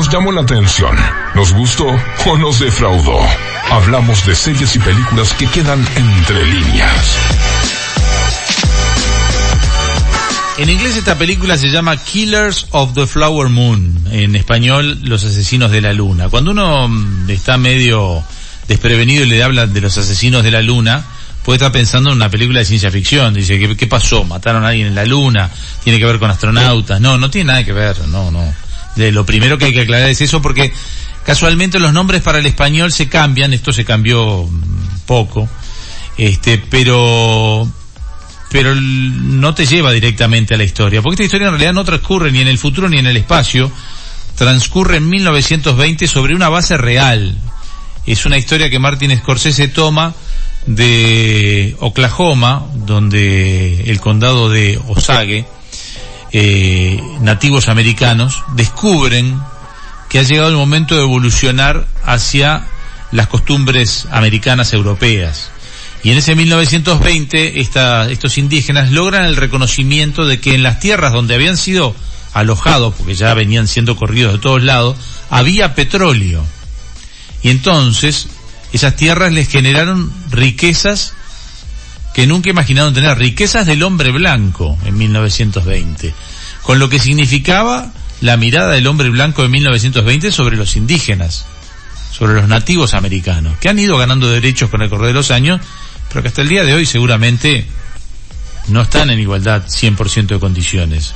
nos llamó la atención, nos gustó o nos defraudó. Hablamos de series y películas que quedan entre líneas. En inglés esta película se llama Killers of the Flower Moon, en español Los Asesinos de la Luna. Cuando uno está medio desprevenido y le habla de Los Asesinos de la Luna, puede estar pensando en una película de ciencia ficción. Dice, ¿qué pasó? ¿Mataron a alguien en la luna? ¿Tiene que ver con astronautas? No, no tiene nada que ver, no. Lo primero que hay que aclarar es eso, porque casualmente los nombres para el español se cambian, esto se cambió poco, pero no te lleva directamente a la historia, porque esta historia en realidad no transcurre ni en el futuro ni en el espacio, transcurre en 1920 sobre una base real. Es una historia que Martin Scorsese toma de Oklahoma, donde el condado de Osage, nativos americanos descubren que ha llegado el momento de evolucionar hacia las costumbres americanas europeas. Y en ese 1920 estos indígenas logran el reconocimiento de que en las tierras donde habían sido alojados, porque ya venían siendo corridos de todos lados, había petróleo. Y entonces esas tierras les generaron riquezas que nunca imaginaron tener, riquezas del hombre blanco en 1920, con lo que significaba la mirada del hombre blanco de 1920 sobre los indígenas, sobre los nativos americanos, que han ido ganando derechos con el correr de los años, pero que hasta el día de hoy seguramente no están en igualdad 100% de condiciones.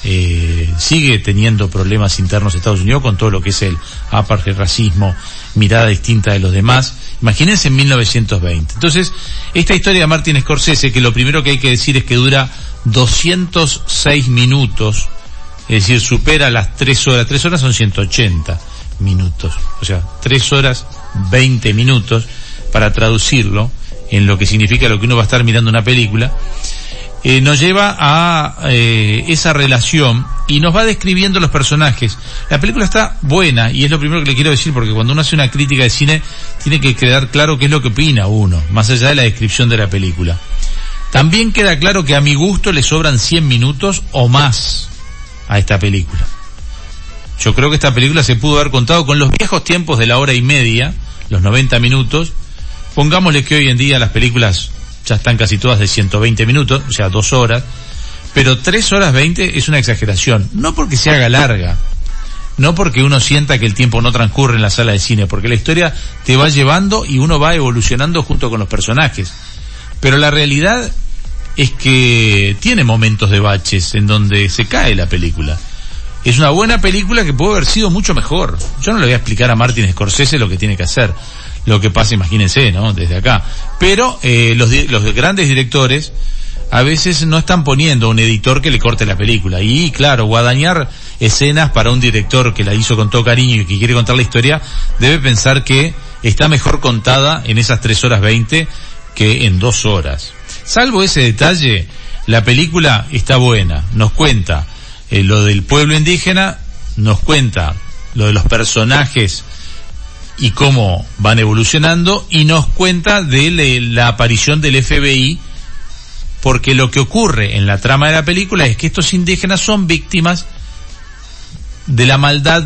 Sigue teniendo problemas internos Estados Unidos con todo lo que es el apartheid, racismo, mirada distinta de los demás. Imagínense en 1920. Entonces, esta historia de Martin Scorsese, que lo primero que hay que decir es que dura 206 minutos, es decir, supera las 3 horas. 3 horas son 180 minutos, o sea, 3 horas 20 minutos para traducirlo en lo que significa lo que uno va a estar mirando una película. Nos lleva a esa relación y nos va describiendo los personajes. La película está buena y es lo primero que le quiero decir, porque cuando uno hace una crítica de cine tiene que quedar claro qué es lo que opina uno, más allá de la descripción de la película. También queda claro que a mi gusto le sobran 100 minutos o más a esta película. Yo creo que esta película se pudo haber contado con los viejos tiempos de la hora y media, los 90 minutos. Pongámosle que hoy en día las películas ya están casi todas de 120 minutos, o sea, 2 horas, pero 3 horas 20 es una exageración, no porque se haga larga, no porque uno sienta que el tiempo no transcurre en la sala de cine, porque la historia te va llevando y uno va evolucionando junto con los personajes, pero la realidad es que tiene momentos de baches en donde se cae la película. Es una buena película que pudo haber sido mucho mejor. Yo no le voy a explicar a Martin Scorsese lo que tiene que hacer, lo que pasa, imagínense, ¿no?, desde acá. Pero los grandes directores a veces no están poniendo a un editor que le corte la película. Y claro, guadañar escenas para un director que la hizo con todo cariño y que quiere contar la historia, debe pensar que está mejor contada en esas 3 horas 20 que en 2 horas. Salvo ese detalle, la película está buena. Nos cuenta lo del pueblo indígena, nos cuenta lo de los personajes y cómo van evolucionando, y nos cuenta de la aparición del FBI, porque lo que ocurre en la trama de la película es que estos indígenas son víctimas de la maldad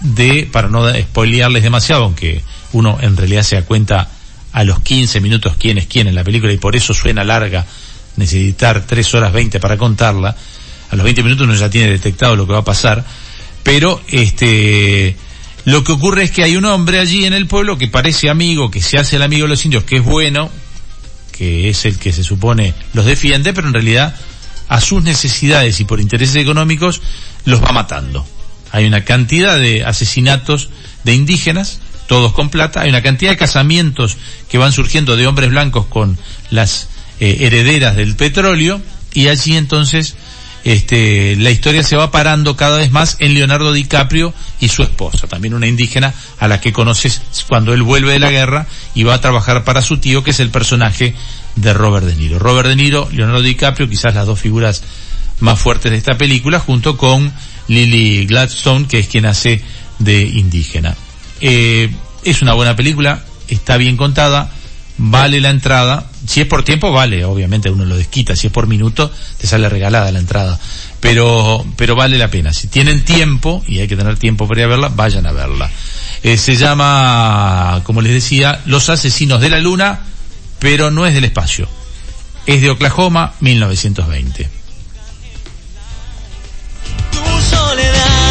de, para no spoilearles demasiado, aunque uno en realidad se da cuenta a los 15 minutos quién es quién en la película, y por eso suena larga necesitar 3 horas 20 para contarla. A los 20 minutos uno ya tiene detectado lo que va a pasar, pero lo que ocurre es que hay un hombre allí en el pueblo que parece amigo, que se hace el amigo de los indios, que es bueno, que es el que se supone los defiende, pero en realidad a sus necesidades y por intereses económicos los va matando. Hay una cantidad de asesinatos de indígenas, todos con plata, hay una cantidad de casamientos que van surgiendo de hombres blancos con las herederas del petróleo, y allí entonces la historia se va parando cada vez más en Leonardo DiCaprio y su esposa, también una indígena a la que conoces cuando él vuelve de la guerra y va a trabajar para su tío, que es el personaje de Robert De Niro. Robert De Niro, Leonardo DiCaprio, quizás las dos figuras más fuertes de esta película, junto con Lily Gladstone, que es quien hace de indígena. Es una buena película, está bien contada, vale la entrada. Si es por tiempo vale, obviamente uno lo desquita. Si es por minuto te sale regalada la entrada, pero vale la pena. Si tienen tiempo, y hay que tener tiempo para ir a verla, vayan a verla. Se llama, como les decía, Los Asesinos de la Luna, pero no es del espacio. Es de Oklahoma, 1920.